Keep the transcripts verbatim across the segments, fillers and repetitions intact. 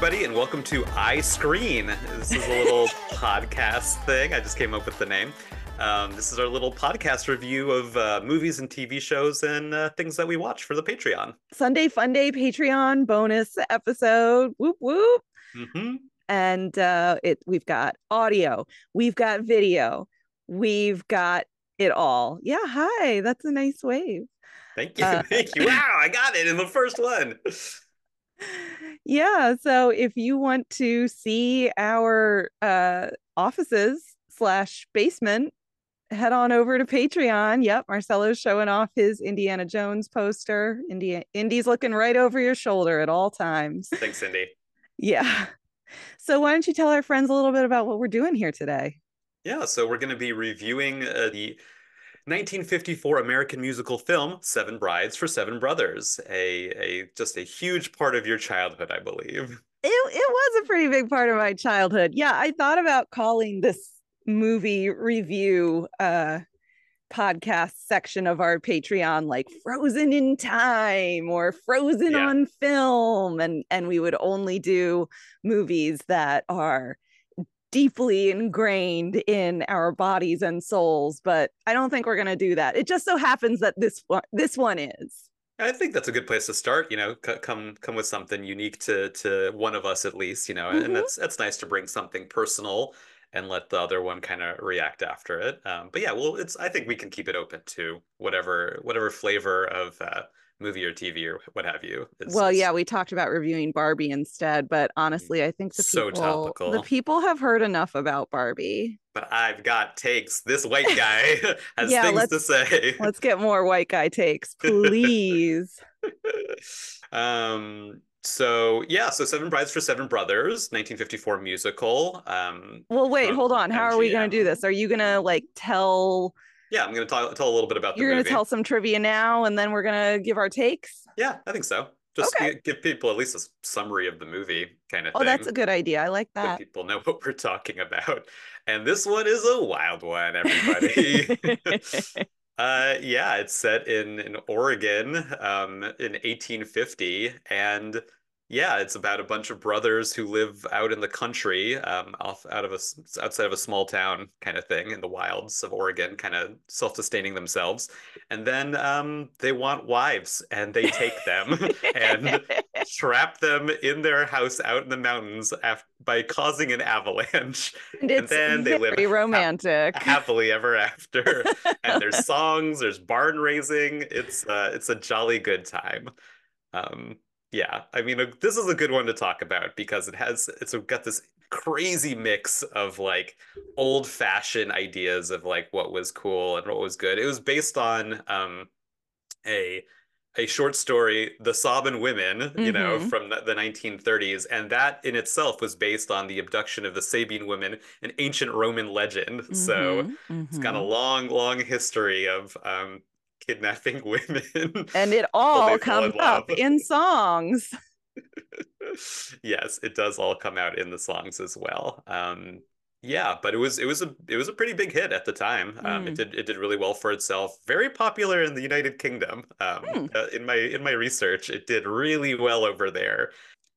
everybody, and welcome to iScreen. This is a little podcast thing. I just came up with the name. Um, this is our little podcast review of uh, movies and T V shows and uh, things that we watch for the Patreon. Sunday Fun Day Patreon bonus episode. Whoop, whoop. Mm-hmm. And uh, it we've got audio. We've got video. We've got it all. Yeah, hi. That's a nice wave. Thank you. Uh, Thank you. Wow, I got it in the first one. Yeah, so if you want to see our uh, offices slash basement, head on over to Patreon. Yep, Marcelo's showing off his Indiana Jones poster. India- Indy's looking right over your shoulder at all times. Thanks, Indy. Yeah. So why don't you tell our friends a little bit about what we're doing here today? Yeah, so we're going to be reviewing uh, the nineteen fifty-four American musical film Seven Brides for Seven Brothers, a a just a huge part of your childhood, I believe. It, it was a pretty big part of my childhood. Yeah, I thought about calling this movie review uh, podcast section of our Patreon like Frozen in Time or Frozen yeah. on Film, and and we would only do movies that are deeply ingrained in our bodies and souls, but I don't think we're going to do that. It just so happens that this one, this one is. I think that's a good place to start, you know, c- come come with something unique to to one of us at least, you know, mm-hmm. and that's that's nice to bring something personal and let the other one kind of react after it. Um, but yeah, well, it's I think we can keep it open to whatever whatever flavor of uh, movie or T V or what have you. It's, well, yeah, we talked about reviewing Barbie instead, but honestly, I think the so people topical. the people have heard enough about Barbie. But I've got takes. This white guy has yeah, things to say. Let's get more white guy takes, please. um. So yeah, so Seven Brides for Seven Brothers, nineteen fifty-four musical. Um. Well, wait, hold on. How M G M. Are we going to do this? Are you going to like tell? Yeah, I'm going to talk, tell a little bit about the You're movie. You're going to tell some trivia now, and then we're going to give our takes? Yeah, I think so. Just okay. give people at least a summary of the movie kind of oh, thing. Oh, that's a good idea. I like that. So people know what we're talking about. And this one is a wild one, everybody. uh, yeah, it's set in, in Oregon um, in eighteen fifty. And yeah, it's about a bunch of brothers who live out in the country, um, off out of a outside of a small town kind of thing in the wilds of Oregon, kind of self-sustaining themselves. And then um, they want wives, and they take them and trap them in their house out in the mountains af- by causing an avalanche. And, it's and then they live romantic, ha- happily ever after. And there's songs, there's barn raising. It's uh, it's a jolly good time. Um, Yeah, I mean, this is a good one to talk about because it has, it's got this crazy mix of like old fashioned ideas of like what was cool and what was good. It was based on um, a a short story, The Sobbin' Women, you mm-hmm. know, from the, the nineteen thirties. And that in itself was based on the abduction of the Sabine women, an ancient Roman legend. Mm-hmm. So mm-hmm. it's got a long, long history of um kidnapping women, and it all comes up in songs. Yes, it does all come out in the songs as well. Um yeah, but it was it was a it was a pretty big hit at the time. um mm. it did it did really well for itself, very popular in the United Kingdom. um mm. uh, in my in my research, it did really well over there.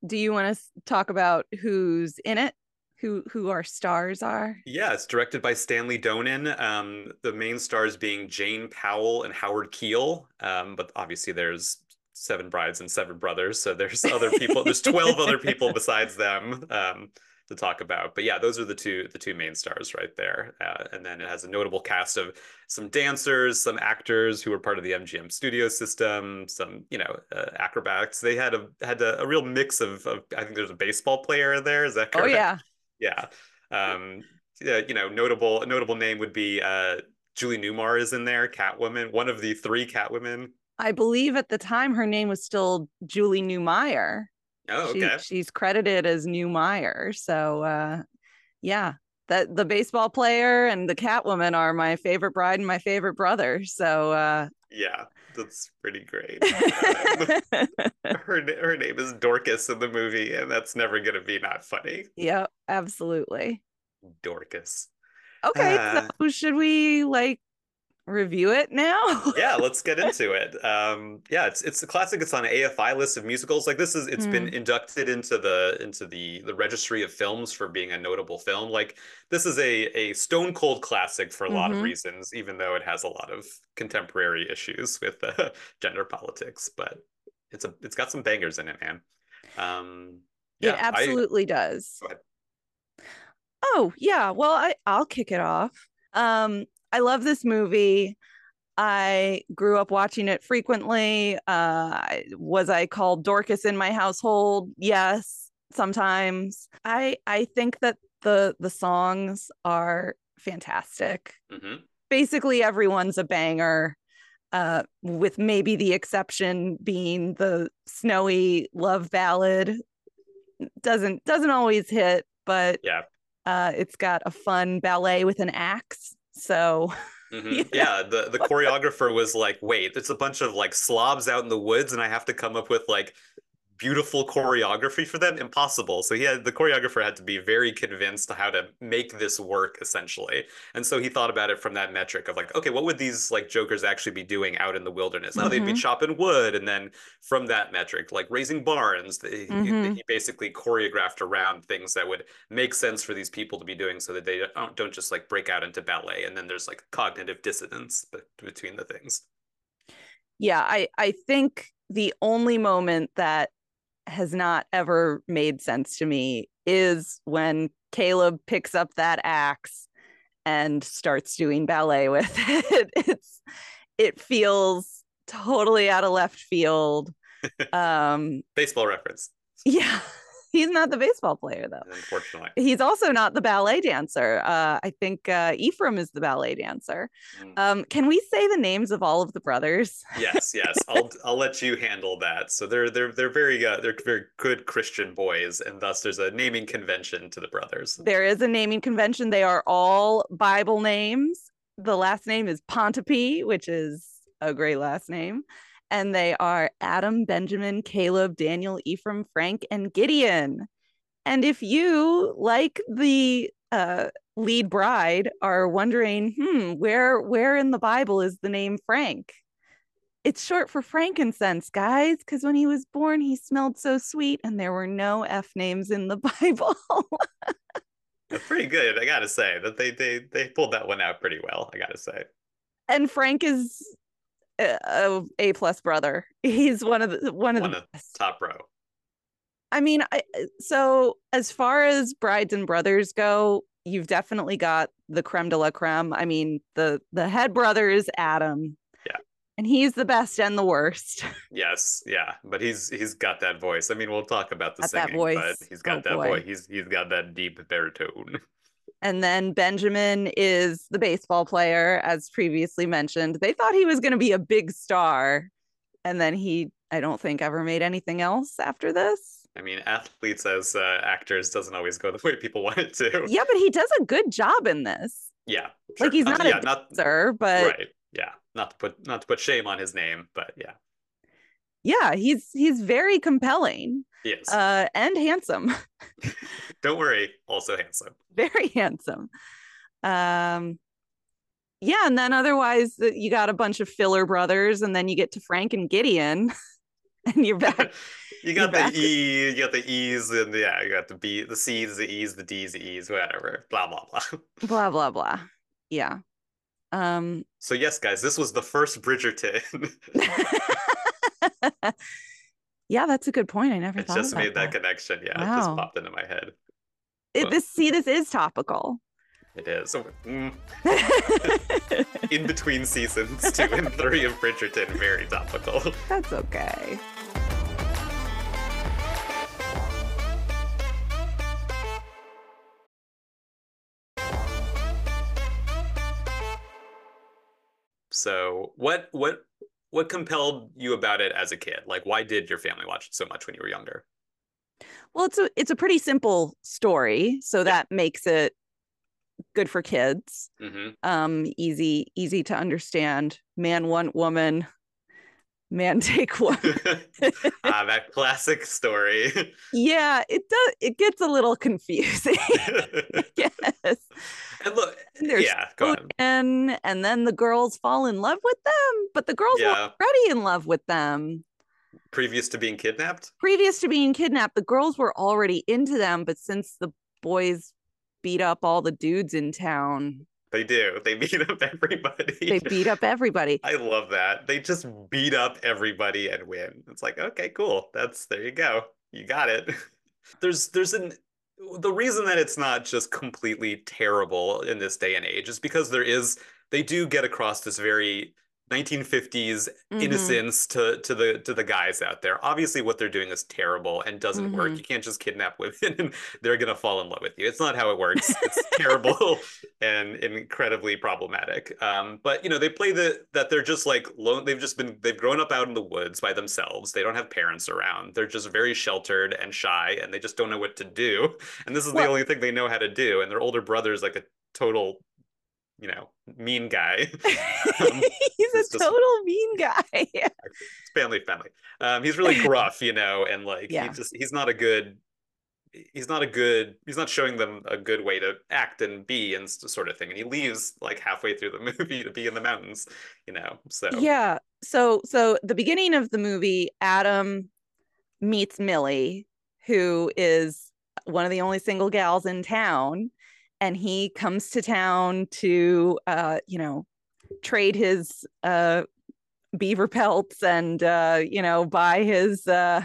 Do you want to talk about who's in it? Who who our stars are? Yeah, it's directed by Stanley Donen. Um, the main stars being Jane Powell and Howard Keel. Um, but obviously there's seven brides and seven brothers, so there's other people. There's twelve other people besides them um, to talk about. But yeah, those are the two the two main stars right there. Uh, and then it has a notable cast of some dancers, some actors who were part of the M G M studio system, some you know uh, acrobats. They had a had a, a real mix of, of. I think there's a baseball player there. Is that correct? Oh yeah. Yeah, um, you know, notable a notable name would be uh, Julie Newmeyer is in there, Catwoman, one of the three Catwomen. I believe at the time her name was still Julie Newmeyer. Oh, okay. She, she's credited as Newmeyer. So, uh, yeah, that the baseball player and the Catwoman are my favorite bride and my favorite brother. So, uh, yeah, that's pretty great. Um, her her name is Dorcas in the movie, and that's never going to be not funny. Yeah, absolutely. Dorcas. Okay, uh, so should we like review it now? Yeah, let's get into it. Um, yeah, it's it's a classic. It's on an A F I list of musicals. Like this is, it's mm. been inducted into the into the the registry of films for being a notable film. Like this is a a stone cold classic for a lot mm-hmm. of reasons, even though it has a lot of contemporary issues with uh, gender politics. But it's a it's got some bangers in it, man. Um, yeah, it absolutely I, does. Go ahead. Oh yeah, well I I'll kick it off. Um, I love this movie. I grew up watching it frequently. Uh, was I called Dorcas in my household? Yes, sometimes. I I think that the the songs are fantastic. Mm-hmm. Basically, everyone's a banger, uh, with maybe the exception being the snowy love ballad. Doesn't doesn't always hit, but yeah. Uh, it's got a fun ballet with an axe. So mm-hmm. yeah. yeah, the the choreographer was like, wait, it's a bunch of like slobs out in the woods and I have to come up with like beautiful choreography for them? Impossible. So he had, the choreographer had to be very convinced how to make this work, essentially. And so he thought about it from that metric of like, okay, what would these like jokers actually be doing out in the wilderness? Mm-hmm. Oh, they'd be chopping wood. And then from that metric, like raising barns, the, mm-hmm. he, he basically choreographed around things that would make sense for these people to be doing so that they don't, don't just like break out into ballet. And then there's like cognitive dissonance between the things. Yeah, I, I think the only moment that has not ever made sense to me is when Caleb picks up that axe and starts doing ballet with it. It's it feels totally out of left field. Um, baseball reference. Yeah, he's not the baseball player though. Unfortunately, he's also not the ballet dancer. Uh, I think uh, Ephraim is the ballet dancer. Mm. Um, can we say the names of all of the brothers? Yes, yes. I'll I'll let you handle that. So they're they're they're very uh, they're very good Christian boys, and thus there's a naming convention to the brothers. There is a naming convention. They are all Bible names. The last name is Pontipee, which is a great last name. And they are Adam, Benjamin, Caleb, Daniel, Ephraim, Frank, and Gideon. And if you, like the uh, lead bride, are wondering, hmm, where where in the Bible is the name Frank? It's short for frankincense, guys, because when he was born, he smelled so sweet, and there were no F names in the Bible. That's pretty good, I gotta say. That they they they pulled that one out pretty well, I gotta say. And Frank is a A plus brother. He's one of the one of one the of top row. I mean, I, so as far as brides and brothers go, you've definitely got the creme de la creme. I mean, the the head brother is Adam. Yeah, and he's the best and the worst. Yes, yeah, but he's he's got that voice. I mean, we'll talk about the got singing, that voice. But he's got oh, that boy. voice. He's he's got that deep baritone. And then Benjamin is the baseball player, as previously mentioned. They thought he was going to be a big star. And then he, I don't think, ever made anything else after this. I mean, athletes as uh, actors doesn't always go the way people want it to. Yeah, but he does a good job in this. Yeah. Sure. Like, he's not uh, yeah, a dancer, not, but... Right, yeah. Not to put not to put shame on his name, but yeah. Yeah, he's he's very compelling. Yes. Uh, and handsome. Don't worry, also handsome. Very handsome. Um, yeah, and then otherwise you got a bunch of filler brothers, and then you get to Frank and Gideon, and you're back. you got you're the back. E, you got the E's, and the, yeah, you got the B, the C's, the E's, the D's, the E's, whatever. Blah blah blah. Blah blah blah. Yeah. Um. So yes, guys, this was the first Bridgerton. Yeah, that's a good point. I never it thought just about made that, that connection. Yeah, wow. It just popped into my head. It, this see, this is topical. It is. Mm. In between seasons two and three of Bridgerton, very topical. That's okay. So what what? What compelled you about it as a kid? Like, why did your family watch it so much when you were younger? Well, it's a, it's a pretty simple story. So yeah. That makes it good for kids. Mm-hmm. Um, easy, easy to understand. Man, want woman, man, take one. Ah, that classic story. Yeah, it does. It gets a little confusing. Yes. And look, there's yeah, go ahead. And then the girls fall in love with them, but the girls yeah. were already in love with them. Previous to being kidnapped? Previous to being kidnapped. The girls were already into them, but since the boys beat up all the dudes in town. They do. They beat up everybody. They beat up everybody. I love that. They just beat up everybody and win. It's like, okay, cool. That's, there you go. You got it. There's, there's an, the reason that it's not just completely terrible in this day and age is because there is, they do get across this very nineteen fifties mm-hmm. innocence to to the to the guys out there. Obviously what they're doing is terrible and doesn't mm-hmm. work. You can't just kidnap women and they're gonna fall in love with you. It's not how it works. It's terrible and incredibly problematic. Um but you know, they play the that they're just like lone, they've just been they've grown up out in the woods by themselves. They don't have parents around. They're just very sheltered and shy and they just don't know what to do, and this is well, the only thing they know how to do, and their older brother's like a total you know, mean guy. Um, he's a total just, mean guy. Yeah. Family, family. Um, he's really gruff, you know, and like, yeah. he just, he's not a good, he's not a good, he's not showing them a good way to act and be and sort of thing. And he leaves like halfway through the movie to be in the mountains, you know, so. Yeah. So, so the beginning of the movie, Adam meets Millie, who is one of the only single gals in town. And he comes to town to, uh, you know, trade his uh, beaver pelts and, uh, you know, buy his uh,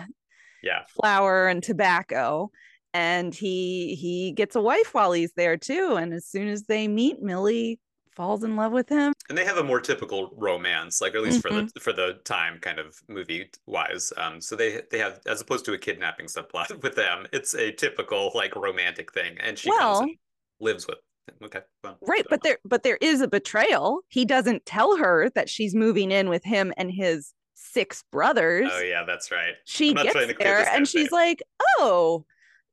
yeah. flour and tobacco. And he he gets a wife while he's there, too. And as soon as they meet, Millie falls in love with him. And they have a more typical romance, like at least mm-hmm. for the for the time kind of movie wise. Um, so they they have, as opposed to a kidnapping subplot with them, it's a typical like romantic thing. And she well, comes in. Lives with him. Okay. Well, right. But there, but there is a betrayal. He doesn't tell her that she's moving in with him and his six brothers. Oh yeah, that's right. She gets there and she's like, oh,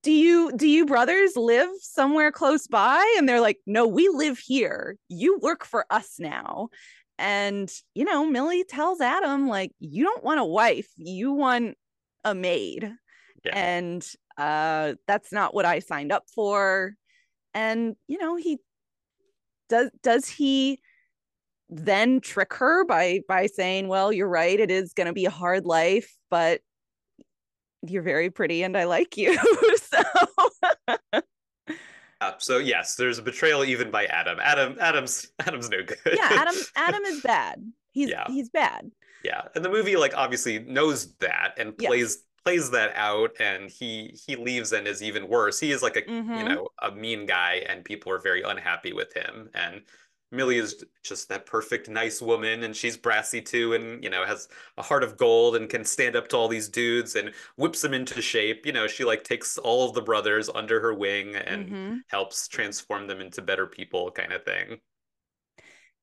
do you, do you brothers live somewhere close by? And they're like, no, we live here. You work for us now. And, you know, Millie tells Adam, like, you don't want a wife. You want a maid. Yeah. And uh, that's not what I signed up for. And, you know, he does, does he then trick her by, by saying, well, you're right. It is going to be a hard life, but you're very pretty and I like you. so. uh, so yes, there's a betrayal even by Adam. Adam, Adam's, Adam's no good. yeah. Adam, Adam is bad. He's, yeah. he's bad. Yeah. And the movie, like, obviously knows that and plays yeah. plays that out, and he he leaves and is even worse. He is like a mm-hmm. you know, a mean guy, and people are very unhappy with him. And Millie is just that perfect nice woman, and she's brassy too, and you know, has a heart of gold and can stand up to all these dudes and whips them into shape. You know, she like takes all of the brothers under her wing and mm-hmm. helps transform them into better people, kind of thing.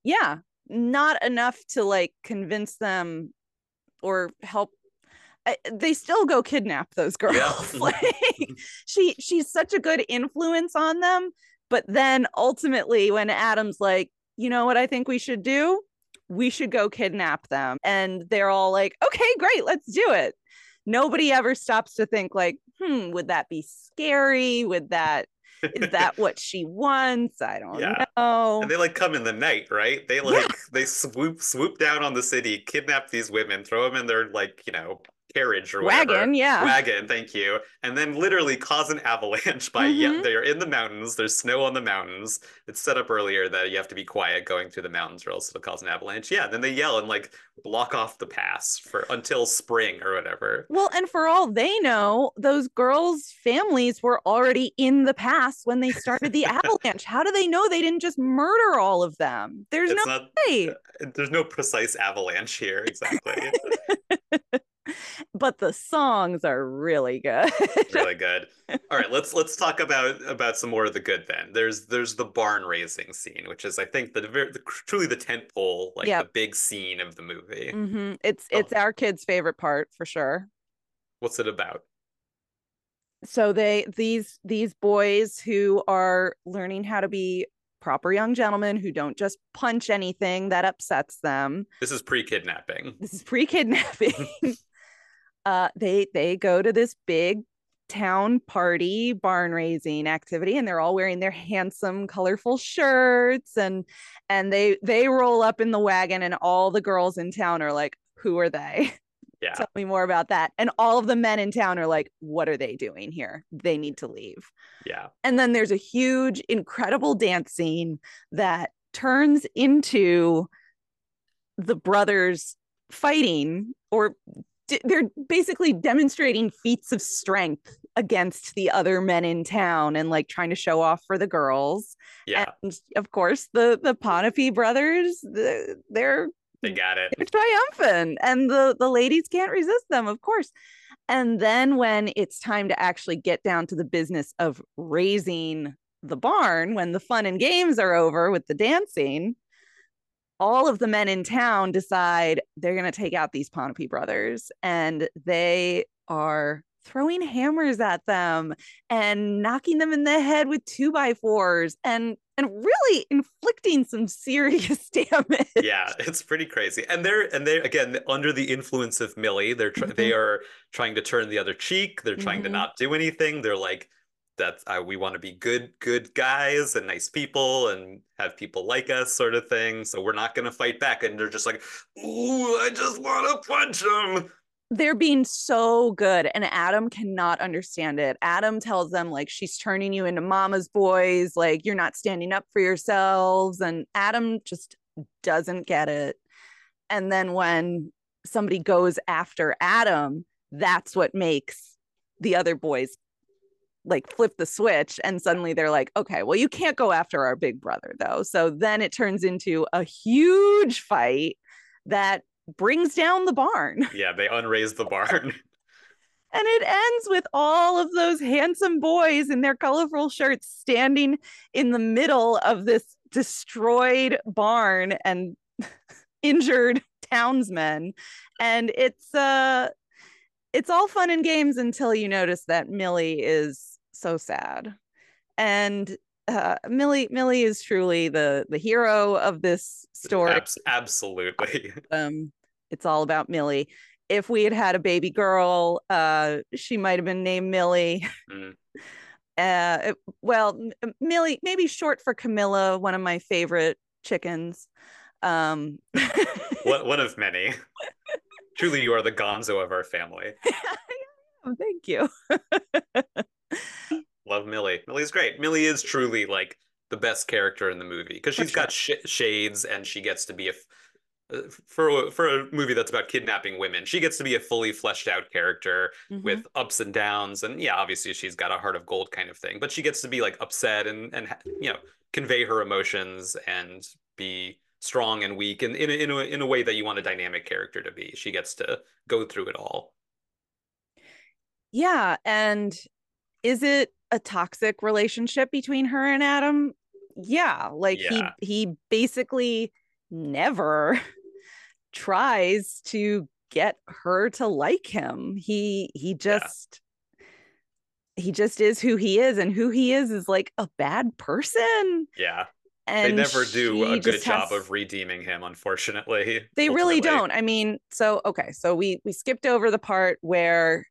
Yeah, not enough to like convince them or help. I, they still go kidnap those girls. Yeah. like she she's such a good influence on them, but then ultimately when Adam's like, you know what I think we should do? We should go kidnap them. And they're all like, okay, great, let's do it. Nobody ever stops to think like, hmm, would that be scary? Would that is that what she wants? I don't yeah. know. And they like come in the night, right? They like yeah. they swoop swoop down on the city, kidnap these women, throw them in their like, you know, carriage or wagon, whatever. yeah, wagon. Thank you. And then literally cause an avalanche by mm-hmm. yeah, they're in the mountains. There's snow on the mountains. It's set up earlier that you have to be quiet going through the mountains, or else it'll cause an avalanche. Yeah. Then they yell and like block off the pass for until spring or whatever. Well, and for all they know, those girls' families were already in the pass when they started the avalanche. How do they know they didn't just murder all of them? There's it's no not, way. There's no precise avalanche here, exactly. But the songs are really good. Really good. All right, let's let's talk about about some more of the good then. There's there's the barn raising scene, which is I think the, the truly the tentpole, like yep. the big scene of the movie. Mm-hmm. It's oh. it's our kids' favorite part for sure. What's it about? So they these these boys who are learning how to be proper young gentlemen who don't just punch anything that upsets them. This is pre-kidnapping. This is pre-kidnapping. Uh, they they go to this big town party barn raising activity, and they're all wearing their handsome, colorful shirts, and and they they roll up in the wagon, and all the girls in town are like, who are they? Yeah. Tell me more about that. And all of the men in town are like, what are they doing here? They need to leave. Yeah. And then there's a huge, incredible dance scene that turns into the brothers fighting, or d- they're basically demonstrating feats of strength against the other men in town and like trying to show off for the girls. Yeah. And of course, the, the Pontipee brothers, the, they're They got it. They're triumphant, and the, the ladies can't resist them, of course. And then when it's time to actually get down to the business of raising the barn, when the fun and games are over with the dancing, all of the men in town decide they're going to take out these Pontipee brothers, and they are throwing hammers at them and knocking them in the head with two by fours and and really inflicting some serious damage. Yeah, it's pretty crazy. And they're and they're again under the influence of Millie. They're tr- mm-hmm. they are trying to turn the other cheek. They're trying mm-hmm. to not do anything. They're like, that's uh, we want to be good good guys and nice people and have people like us, sort of thing. So we're not going to fight back. And they're just like, ooh, I just want to punch them. They're being so good, and Adam cannot understand it. Adam tells them, like, she's turning you into mama's boys, like, you're not standing up for yourselves, and Adam just doesn't get it. And then when somebody goes after Adam, that's what makes the other boys, like, flip the switch, and suddenly they're like, okay, well, you can't go after our big brother, though. So then it turns into a huge fight that brings down the barn. Yeah, they unraise the barn. And it ends with all of those handsome boys in their colorful shirts standing in the middle of this destroyed barn and injured townsmen. And it's uh it's all fun and games until you notice that Millie is so sad. And Uh, Millie Millie is truly the the hero of this story. Abs- absolutely. Um, it's all about Millie. If we had had a baby girl, uh, she might have been named Millie. Mm. Uh, well, Millie, maybe short for Camilla, one of my favorite chickens. Um, one, one of many. Truly, you are the Gonzo of our family. Thank you. Love Millie. Millie's great. Millie is truly like the best character in the movie because she's got sh- shades and she gets to be a f- for for a movie that's about kidnapping women. She gets to be a fully fleshed out character mm-hmm. with ups and downs, and yeah, obviously she's got a heart of gold kind of thing. But she gets to be like upset and and you know convey her emotions and be strong and weak and in in a, in a way that you want a dynamic character to be. She gets to go through it all. Yeah, and is it a toxic relationship between her and Adam? Yeah, like yeah. he he basically never tries to get her to like him. He he just yeah. he just is who he is, and who he is is like a bad person. Yeah. And they never do a good job has... of redeeming him, unfortunately. They ultimately. really don't. I mean, so okay, so we we skipped over the part where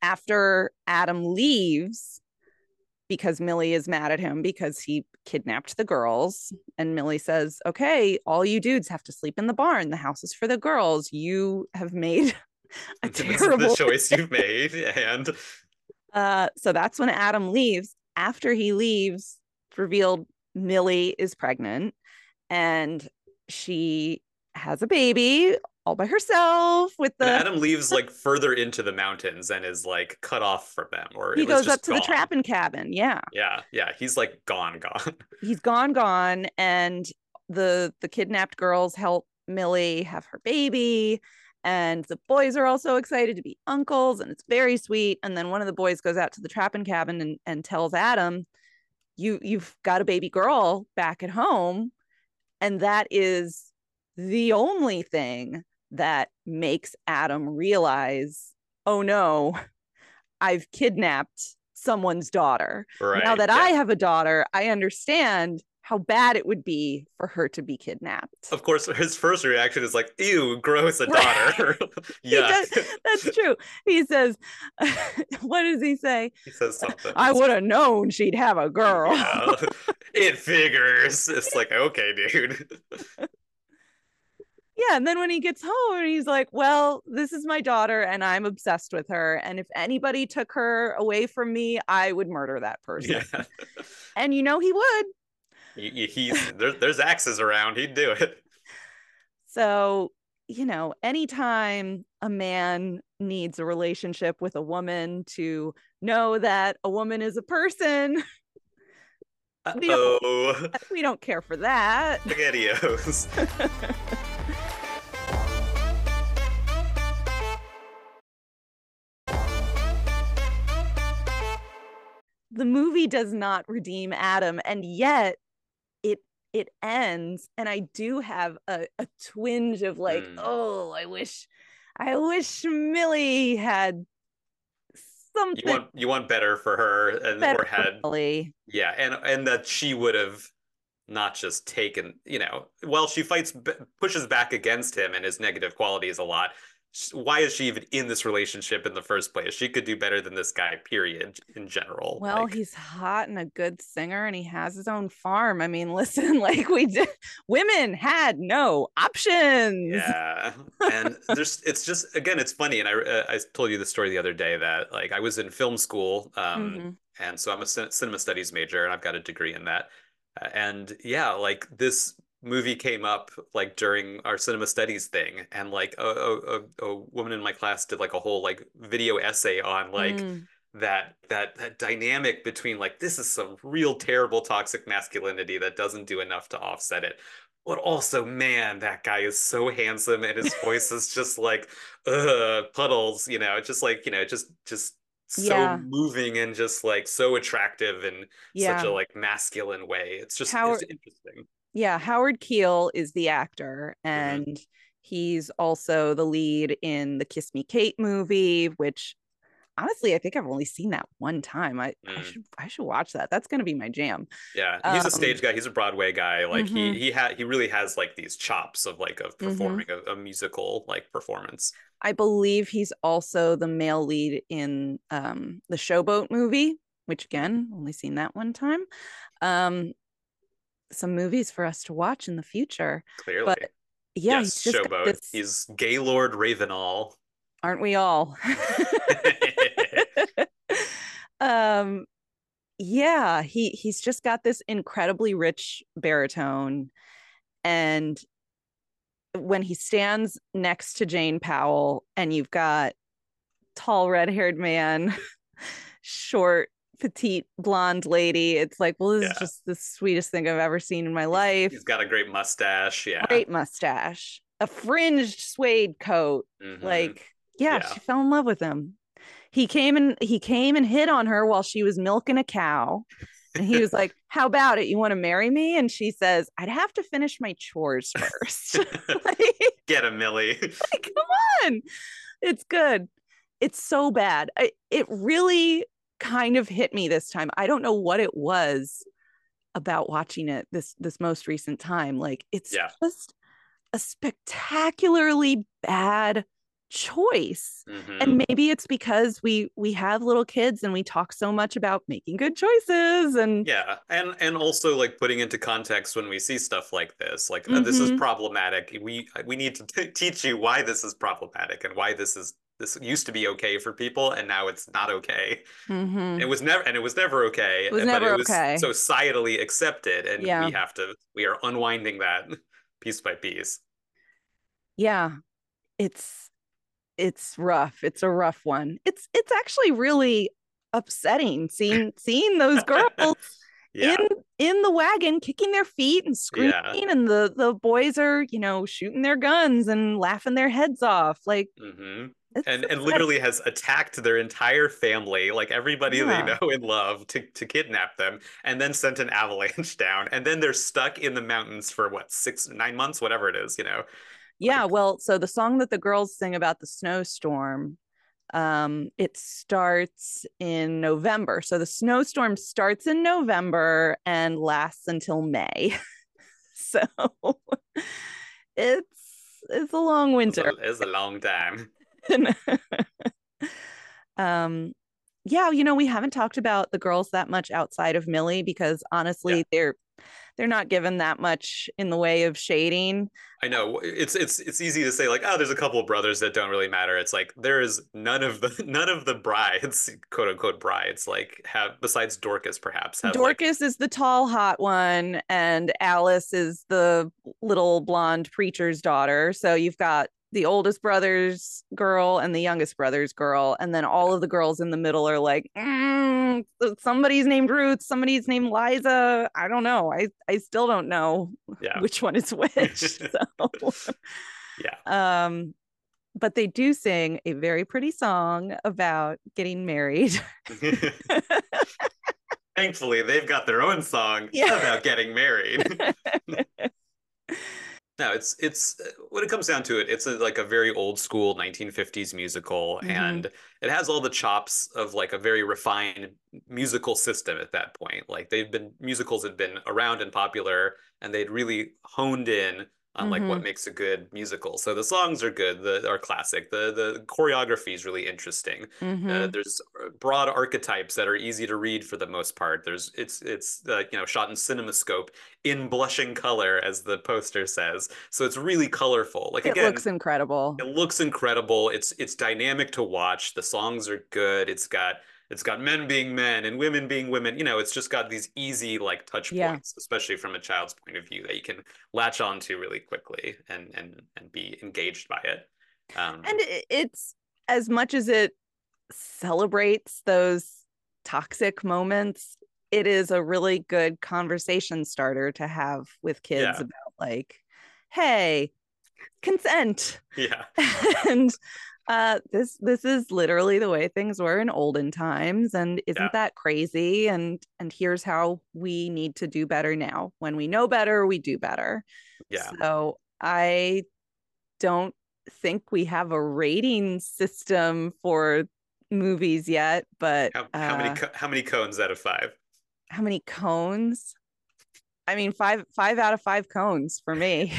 after Adam leaves, because Millie is mad at him because he kidnapped the girls, and Millie says, okay, all you dudes have to sleep in the barn. The house is for the girls. You have made a terrible choice you've made. And uh, so that's when Adam leaves. After he leaves, it's revealed Millie is pregnant and she has a baby all by herself with the and Adam leaves like further into the mountains and is like cut off from them, or he goes up to the trapping cabin. Yeah. Yeah. Yeah. He's like gone, gone. He's gone, gone. And the the kidnapped girls help Millie have her baby. And the boys are also excited to be uncles, and it's very sweet. And then one of the boys goes out to the trapping cabin and, and tells Adam, You you've got a baby girl back at home. And that is the only thing that makes Adam realize, oh no, I've kidnapped someone's daughter. Right, now that yeah. I have a daughter, I understand how bad it would be for her to be kidnapped. Of course, his first reaction is like, ew, gross, a daughter. Yeah, that's true. He says, what does he say? He says something. I would have known she'd have a girl. Yeah. It figures. It's like, okay, dude. Yeah, and then when he gets home, he's like, well, this is my daughter and I'm obsessed with her. And if anybody took her away from me, I would murder that person. Yeah. And you know he would. He, he's, there, there's axes around. He'd do it. So, you know, anytime a man needs a relationship with a woman to know that a woman is a person... We don't, we don't care for that. Spaghettios. The movie does not redeem Adam, and yet it it ends, and I do have a, a twinge of like, mm. oh, I wish, I wish Millie had something. You want you want better for her, and better or had Millie. Yeah, and and that she would have not just taken, you know. Well, she fights, pushes back against him and his negative qualities a lot. Why is she even in this relationship in the first place? She could do better than this guy, period, in general. Well, like, he's hot and a good singer and he has his own farm. I mean, listen, like we did, women had no options. Yeah. And there's, it's just, again, it's funny. And I, uh, I told you the story the other day that like I was in film school. Um, mm-hmm. And so I'm a cin- cinema studies major and I've got a degree in that. Uh, and yeah, like this movie came up like during our cinema studies thing, and like a, a, a woman in my class did like a whole like video essay on like mm. that that that dynamic between like this is some real terrible toxic masculinity that doesn't do enough to offset it, but also, man, that guy is so handsome and his voice is just like uh puddles, you know, just like, you know, just just so yeah. moving and just like so attractive in yeah. such a like masculine way. It's just How- it's interesting. Yeah, Howard Keel is the actor, and mm-hmm. he's also the lead in the Kiss Me Kate movie, which honestly, I think I've only seen that one time. I, mm. I should I should watch that. That's going to be my jam. Yeah, he's um, a stage guy. He's a Broadway guy. Like mm-hmm. he he ha- he really has like these chops of like of performing mm-hmm. a, a musical like performance. I believe he's also the male lead in um, the Showboat movie, which again, only seen that one time. Um, some movies for us to watch in the future, clearly. But yeah, yes, he's, just this... he's Gaylord Ravenall, aren't we all? um yeah he he's just got this incredibly rich baritone, and when he stands next to Jane Powell and you've got tall red-haired man, short petite blonde lady, it's like, well, this yeah. is just the sweetest thing I've ever seen in my life. He's got a great mustache. Yeah, great mustache, a fringed suede coat. Mm-hmm. Like yeah, yeah she fell in love with him. He came and he came and hit on her while she was milking a cow, and he was like, how about it, you want to marry me? And she says, I'd have to finish my chores first. Like, get him, Millie. Like, come on, it's good. It's so bad. I, it really kind of hit me this time. I don't know what it was about watching it this this most recent time. Like, it's yeah. just a spectacularly bad choice. Mm-hmm. And maybe it's because we we have little kids and we talk so much about making good choices, and yeah and and also like putting into context when we see stuff like this, like mm-hmm. oh, this is problematic, we we need to t- teach you why this is problematic and why this is this used to be okay for people, and now it's not okay. Mm-hmm. It was never, and it was never okay. It was but never it was okay. Societally accepted, and yeah. we have to. We are unwinding that piece by piece. Yeah, it's it's rough. It's a rough one. It's it's actually really upsetting seeing seeing those girls yeah. in in the wagon kicking their feet and screaming, yeah. and the the boys are, you know, shooting their guns and laughing their heads off, like. Mm-hmm. It's and and literally has attacked their entire family, like everybody yeah. they know and love, to, to kidnap them, and then sent an avalanche down. And then they're stuck in the mountains for what, six, nine months, whatever it is, you know? Yeah, like, well, so the song that the girls sing about the snowstorm, Um, it starts in November. So the snowstorm starts in November and lasts until May. So it's it's a long winter. It's a, it's a long time. um, yeah, you know, we haven't talked about the girls that much outside of Millie because honestly, yeah. they're they're not given that much in the way of shading. I know it's it's it's easy to say like, oh, there's a couple of brothers that don't really matter. It's like there is none of the none of the brides, quote unquote brides, like have besides Dorcas perhaps. Have, Dorcas like, is the tall hot one, and Alice is the little blonde preacher's daughter. So you've got the oldest brother's girl and the youngest brother's girl, and then all of the girls in the middle are like, mm, somebody's named Ruth, somebody's named Liza. I don't know. I I still don't know yeah. which one is which. So. yeah. Um, but they do sing a very pretty song about getting married. Thankfully, they've got their own song yeah. about getting married. No, it's it's when it comes down to it, it's a, like a very old school nineteen fifties musical, mm-hmm. and it has all the chops of like a very refined musical system at that point. Like they've been musicals had been around and popular, and they'd really honed in on like mm-hmm. what makes a good musical. So the songs are good, the are classic. The the choreography is really interesting. Mm-hmm. Uh, there's broad archetypes that are easy to read for the most part. There's it's it's uh, you know, shot in CinemaScope in blushing color, as the poster says. So it's really colorful. Like it again, looks incredible. It looks incredible. It's it's dynamic to watch. The songs are good. It's got it's got men being men and women being women. You know, it's just got these easy like touch yeah. points, especially from a child's point of view, that you can latch onto really quickly and and and be engaged by it. Um, and it's as much as it celebrates those toxic moments, it is a really good conversation starter to have with kids yeah. about like, hey, consent. Yeah. and Uh, this this is literally the way things were in olden times, and isn't yeah. that crazy? And and here's how we need to do better now. When we know better, we do better. Yeah. So I don't think we have a rating system for movies yet, but how, how uh, many how many cones out of five? How many cones? I mean, five five out of five cones for me.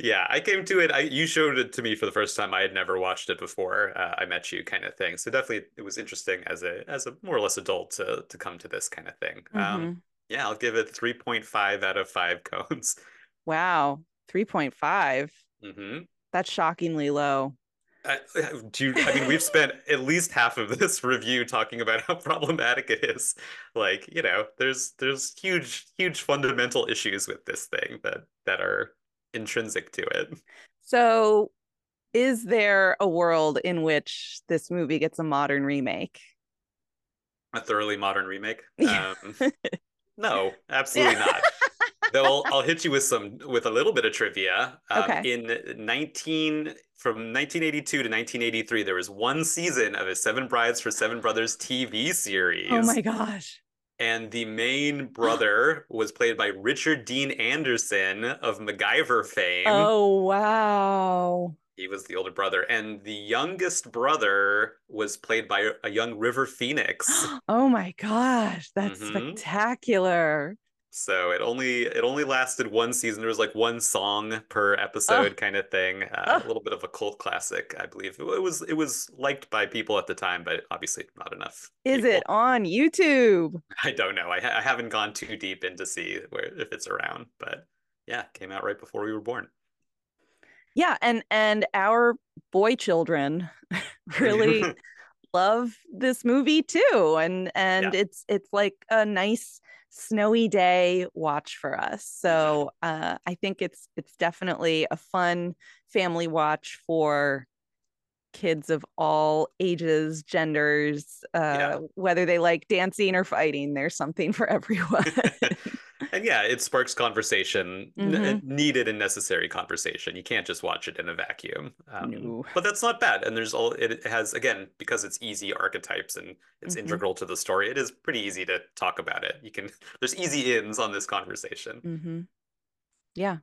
Yeah, I came to it. I, you showed it to me for the first time. I had never watched it before. Uh, I met you, kind of thing. So definitely, it was interesting as a as a more or less adult to to come to this kind of thing. Mm-hmm. Um, yeah, I'll give it three point five out of five cones. Wow, three point five. Mm-hmm. That's shockingly low. I, do you, I mean, we've spent at least half of this review talking about how problematic it is. Like, you know, there's there's huge huge fundamental issues with this thing that that are intrinsic to it. So is there a world in which this movie gets a modern remake? A thoroughly modern remake? Yeah. Um, no, absolutely not. Though I'll, I'll hit you with some with a little bit of trivia. Um, okay. In nineteen from nineteen eighty-two to nineteen eighty-three, there was one season of a Seven Brides for Seven Brothers T V series. Oh my gosh. And the main brother was played by Richard Dean Anderson of MacGyver fame. Oh, wow. He was the older brother. And the youngest brother was played by a young River Phoenix. Oh, my gosh. That's mm-hmm. spectacular. So it only it only lasted one season. There was like one song per episode oh. kind of thing. Uh, oh. A little bit of a cult classic, I believe. It was it was liked by people at the time, but obviously not enough. Is people. It on YouTube? I don't know. I, I haven't gone too deep in to see where if it's around. But yeah, it came out right before we were born. Yeah, and and our boy children really love this movie too. And and yeah. it's it's like a nice snowy day watch for us. So uh, I think it's it's definitely a fun family watch for kids of all ages, genders, uh, yeah. whether they like dancing or fighting, there's something for everyone. And yeah, it sparks conversation, mm-hmm. n- needed and necessary conversation. You can't just watch it in a vacuum. Um, no. But that's not bad. And there's all, it has, again, because it's easy archetypes and it's mm-hmm. integral to the story, it is pretty easy to talk about it. You can, there's easy ins on this conversation. Mm-hmm. Yeah.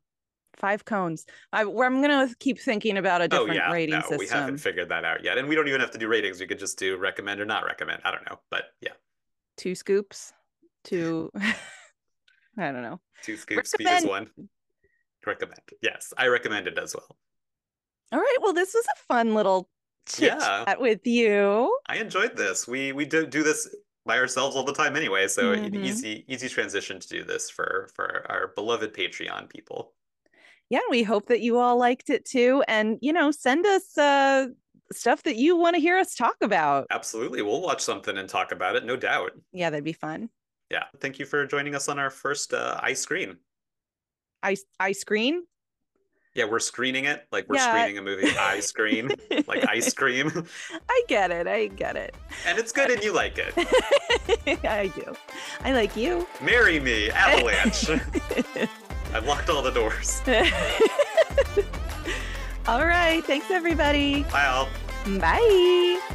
Five cones. I, where I'm going to keep thinking about a different oh, yeah. rating no, system. We haven't figured that out yet. And we don't even have to do ratings. We could just do recommend or not recommend. I don't know. But yeah. Two scoops. Two. I don't know. Two scoops. Recommend. One. Recommend. Yes. I recommend it as well. All right. Well, this was a fun little chit chat yeah. with you. I enjoyed this. We we do, do this by ourselves all the time anyway. So mm-hmm. an easy, easy transition to do this for, for our beloved Patreon people. Yeah, we hope that you all liked it too. And, you know, send us uh, stuff that you want to hear us talk about. Absolutely. We'll watch something and talk about it, no doubt. Yeah, that'd be fun. Yeah. Thank you for joining us on our first uh, iScreen. I, iScreen? Yeah, we're screening it. Like we're yeah. screening a movie. iScreen. Like ice cream. I get it. I get it. And it's good and you like it. I do. I like you. Marry me, Avalanche. I've locked all the doors. All right. Thanks, everybody. Bye all. Bye.